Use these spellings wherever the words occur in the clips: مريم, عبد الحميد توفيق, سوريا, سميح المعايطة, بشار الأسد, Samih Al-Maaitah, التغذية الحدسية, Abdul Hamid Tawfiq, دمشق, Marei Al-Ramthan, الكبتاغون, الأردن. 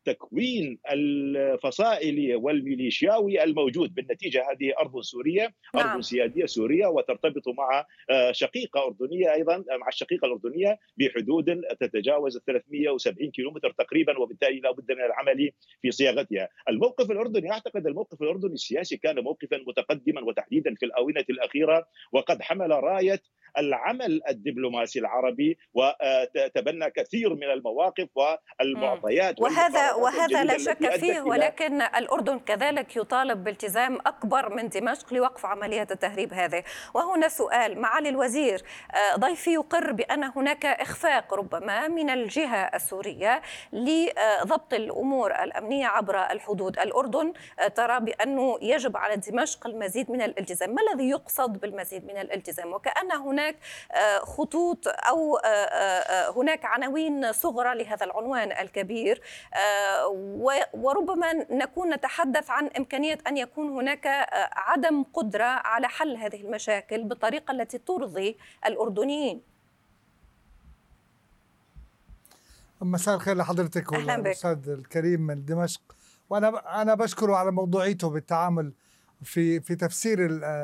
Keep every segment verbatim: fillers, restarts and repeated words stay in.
تكوين الفصائل والميليشياوي الموجود. بالنتيجة هذه أرض سورية، أرض نعم. سيادية سورية، وترتبط مع شقيقة أردنية أيضا، مع الشقيقة الأردنية بحدود تتجاوز ثلاثمئة وسبعين كيلومتر تقريبا، وبالتالي لا بد من العمل في صياغتها. الموقف الأردني أعتقد الموقف الأردني السياسي كان موقفا متقدما، وتحديدا في الآونة الأخيرة، وقد حمل راية العمل الدبلوماسي العربي وتبنى كثير من المواقف والمعطيات، وهذا وهذا لا شك فيه. ولكن الأردن كذلك يطالب بالتزام أكبر من دمشق لوقف عمليات التهريب هذه. وهنا سؤال معالي الوزير، ضيفي يقر بأن هناك إخفاق ربما من الجهة السورية لضبط الأمور الأمنية عبر الحدود. الأردن ترى بأنه يجب على دمشق المزيد من الالتزام، ما الذي يقصد بالمزيد من الالتزام؟ وكأن هناك هناك خطوط أو هناك عناوين صغرى لهذا العنوان الكبير، وربما نكون نتحدث عن إمكانية أن يكون هناك عدم قدرة على حل هذه المشاكل بالطريقة التي ترضي الأردنيين. مساء الخير لحضرتك والأستاذ الكريم من دمشق، وأنا أنا بشكره على موضوعيته بالتعامل في في تفسير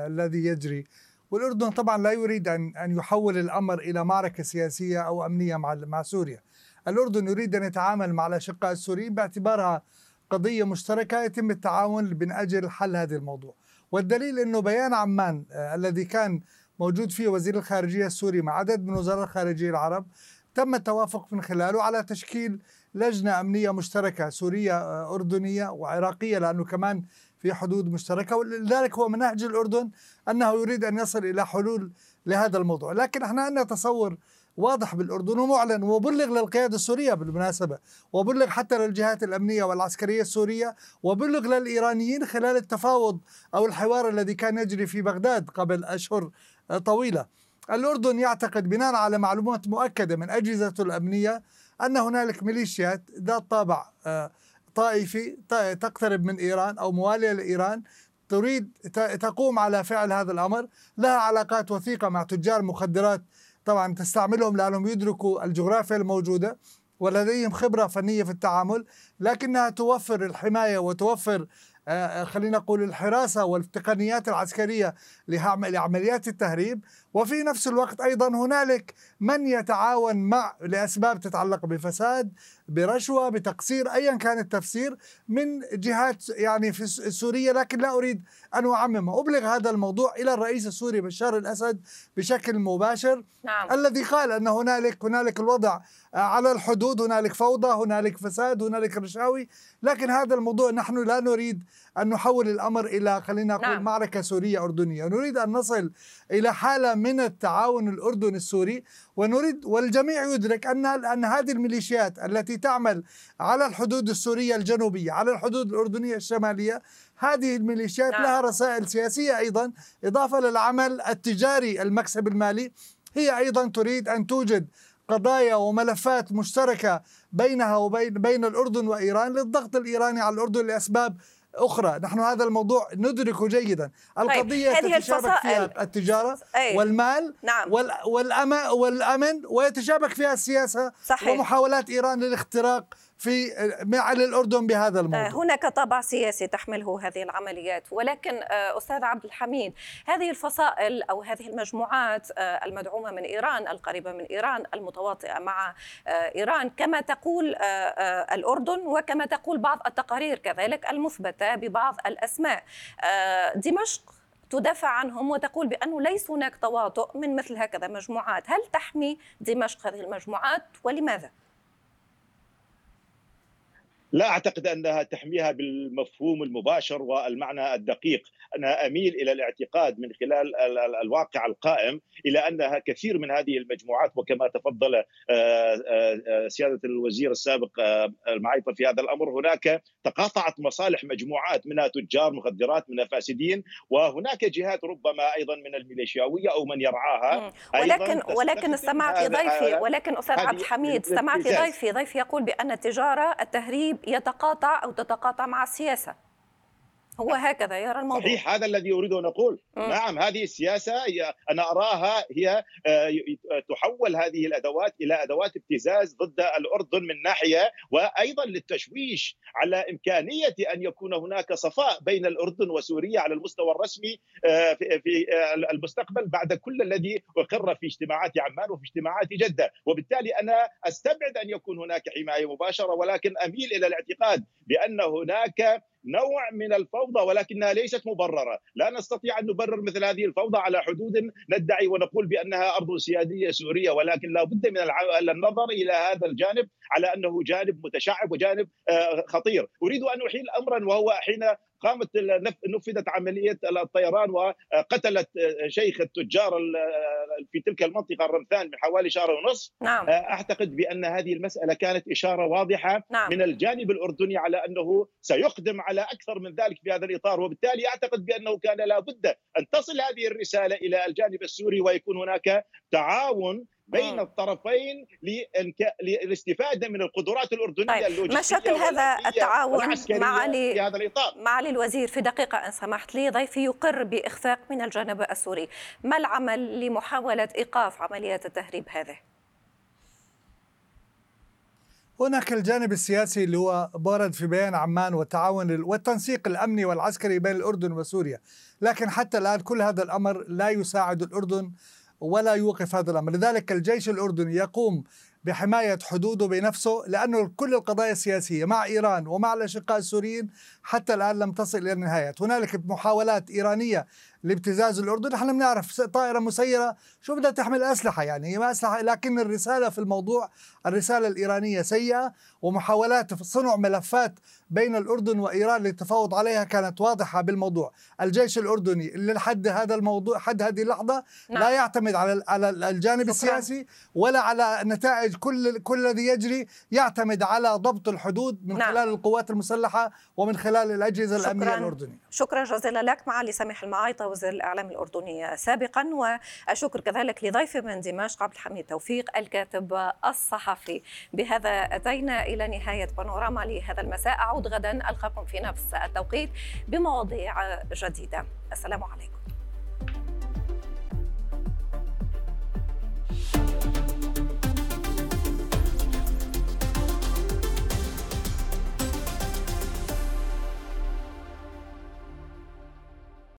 الذي يجري. والأردن طبعا لا يريد أن أن يحول الأمر إلى معركة سياسية أو أمنية مع مع سوريا. الأردن يريد أن يتعامل مع الأشقاء السوريين باعتبارها قضية مشتركة يتم التعاون من أجل حل هذا الموضوع. والدليل أنه بيان عمان الذي كان موجود فيه وزير الخارجية السوري مع عدد من وزراء الخارجية العرب تم التوافق من خلاله على تشكيل لجنة أمنية مشتركة سورية أردنية وعراقية، لأنه كمان في حدود مشتركة، ولذلك هو منهج الأردن أنه يريد أن يصل إلى حلول لهذا الموضوع. لكن احنا عندنا تصور واضح بالأردن ومعلن وبلغ للقيادة السورية بالمناسبة، وبلغ حتى للجهات الأمنية والعسكرية السورية، وبلغ للإيرانيين خلال التفاوض أو الحوار الذي كان يجري في بغداد قبل أشهر طويلة. الأردن يعتقد بناء على معلومات مؤكدة من أجهزته الأمنية أن هنالك ميليشيات ذات طابع طائفي تقترب من إيران أو موالية لإيران تريد تقوم على فعل هذا الأمر، لها علاقات وثيقة مع تجار مخدرات طبعا تستعملهم لأنهم يدركوا الجغرافيا الموجودة ولديهم خبرة فنية في التعامل، لكنها توفر الحماية وتوفر خلينا نقول الحراسة والتقنيات العسكرية لعمليات التهريب. وفي نفس الوقت أيضا هنالك من يتعاون مع لأسباب تتعلق بفساد، برشوة، بتقصير، أيا كان التفسير من جهات يعني في سوريا، لكن لا أريد أن أعممها. أبلغ هذا الموضوع إلى الرئيس السوري بشار الأسد بشكل مباشر، نعم. الذي قال أن هنالك هنالك الوضع على الحدود، هنالك فوضى، هنالك فساد، هنالك رشاوي، لكن هذا الموضوع نحن لا نريد أن نحول الأمر إلى خلينا نقول نعم. معركة سورية أردنية، نريد أن نصل إلى حالة من التعاون الأردني السوري، ونريد والجميع يدرك أن أن هذه الميليشيات التي تعمل على الحدود السورية الجنوبية، على الحدود الأردنية الشمالية، هذه الميليشيات نعم. لها رسائل سياسية أيضا، إضافة للعمل التجاري المكسب المالي، هي أيضا تريد أن توجد قضايا وملفات مشتركة بينها وبين بين الأردن وإيران للضغط الإيراني على الأردن لأسباب أخرى. نحن هذا الموضوع ندركه جيدا، القضية تتشابك فيها التجارة أيه. والمال نعم. والأمن، ويتشابك فيها السياسة صحيح. ومحاولات إيران للاختراق في مع الأردن بهذا الموضوع. هناك طابع سياسي تحمله هذه العمليات، ولكن أستاذ عبد الحميد، هذه الفصائل أو هذه المجموعات المدعومة من إيران، القريبة من إيران، المتواطئة مع إيران كما تقول الأردن وكما تقول بعض التقارير كذلك المثبتة ببعض الأسماء، دمشق تدافع عنهم وتقول بأنه ليس هناك تواطؤ من مثل هكذا مجموعات، هل تحمي دمشق هذه المجموعات ولماذا؟ لا أعتقد أنها تحميها بالمفهوم المباشر والمعنى الدقيق. أنا أميل إلى الاعتقاد من خلال الواقع القائم إلى أنها كثير من هذه المجموعات، وكما تفضل سيادة الوزير السابق المعيطة في هذا الأمر، هناك تقاطعت مصالح مجموعات، منها تجار مخدرات، منها فاسدين، وهناك جهات ربما أيضا من الميليشياوية أو من يرعاها. ولكن ولكن استمعت لضيفي، ولكن أستاذ عبد الحميد استمعت لضيفي، ضيفي يقول بأن التجارة التهريب يتقاطع أو تتقاطع مع السياسة، هو هكذا يرى الموضوع. صحيح، هذا الذي أريد أن أقول. نعم، هذه السياسة أنا أراها هي تحول هذه الأدوات إلى أدوات ابتزاز ضد الأردن من ناحية، وأيضا للتشويش على إمكانية أن يكون هناك صفاء بين الأردن وسوريا على المستوى الرسمي في المستقبل بعد كل الذي أقر في اجتماعات عمان وفي اجتماعات جدة. وبالتالي أنا أستبعد أن يكون هناك حماية مباشرة، ولكن أميل إلى الاعتقاد بأن هناك نوع من الفوضى، ولكنها ليست مبررة. لا نستطيع أن نبرر مثل هذه الفوضى على حدود ندعي ونقول بأنها أرض سيادية سورية، ولكن لا بد من النظر إلى هذا الجانب على أنه جانب متشعب وجانب خطير. أريد أن أحيل أمرا، وهو حين قامت نفذت عملية الطيران وقتلت شيخ التجار في تلك المنطقة الرمثان من حوالي شهر ونصف. نعم. أعتقد بأن هذه المسألة كانت إشارة واضحة نعم. من الجانب الأردني على أنه سيقدم على أكثر من ذلك في هذا الإطار، وبالتالي أعتقد بأنه كان لابد أن تصل هذه الرسالة إلى الجانب السوري ويكون هناك تعاون بين الطرفين للاستفادة من القدرات الأردنية اللوجستية. ما شكل هذا التعاون معالي هذا الإطار؟ معالي الوزير، في دقيقة إن سمحت لي، ضيفي يقر بإخفاق من الجانب السوري، ما العمل لمحاولة إيقاف عمليات التهريب هذه؟ هناك الجانب السياسي اللي هو بارد في بيان عمان والتعاون والتنسيق الأمني والعسكري بين الأردن وسوريا، لكن حتى الآن كل هذا الأمر لا يساعد الأردن ولا يوقف هذا الأمر. لذلك الجيش الأردني يقوم بحماية حدوده بنفسه، لأنه كل القضايا السياسية مع إيران ومع الأشقاء السوريين حتى الآن لم تصل إلى النهاية. هنالك محاولات إيرانية لابتزاز الأردن، احنا بنعرف طائرة مسيرة شو بدها تحمل أسلحة، يعني هي ما أسلحة، لكن الرسالة في الموضوع الرسالة الإيرانية سيئة، ومحاولات صنع ملفات بين الأردن وإيران للتفاوض عليها كانت واضحة بالموضوع. الجيش الأردني اللي لحد هذا الموضوع حد هذه اللحظة نعم. لا يعتمد على على الجانب شكرا. السياسي ولا على نتائج كل كل الذي يجري، يعتمد على ضبط الحدود من نعم. خلال القوات المسلحة ومن خلال الأجهزة شكرا. الأمنية الأردنية. شكرا جزيلا لك معالي سامح المعايطة وزير الإعلام الأردني سابقا، والشكر كذلك لضيفي من دمشق عبد الحميد توفيق الكاتب الصحفي. بهذا أتينا إلى نهاية بانوراما لهذا المساء. أعود غدا ألقاكم في نفس التوقيت بمواضيع جديدة. السلام عليكم.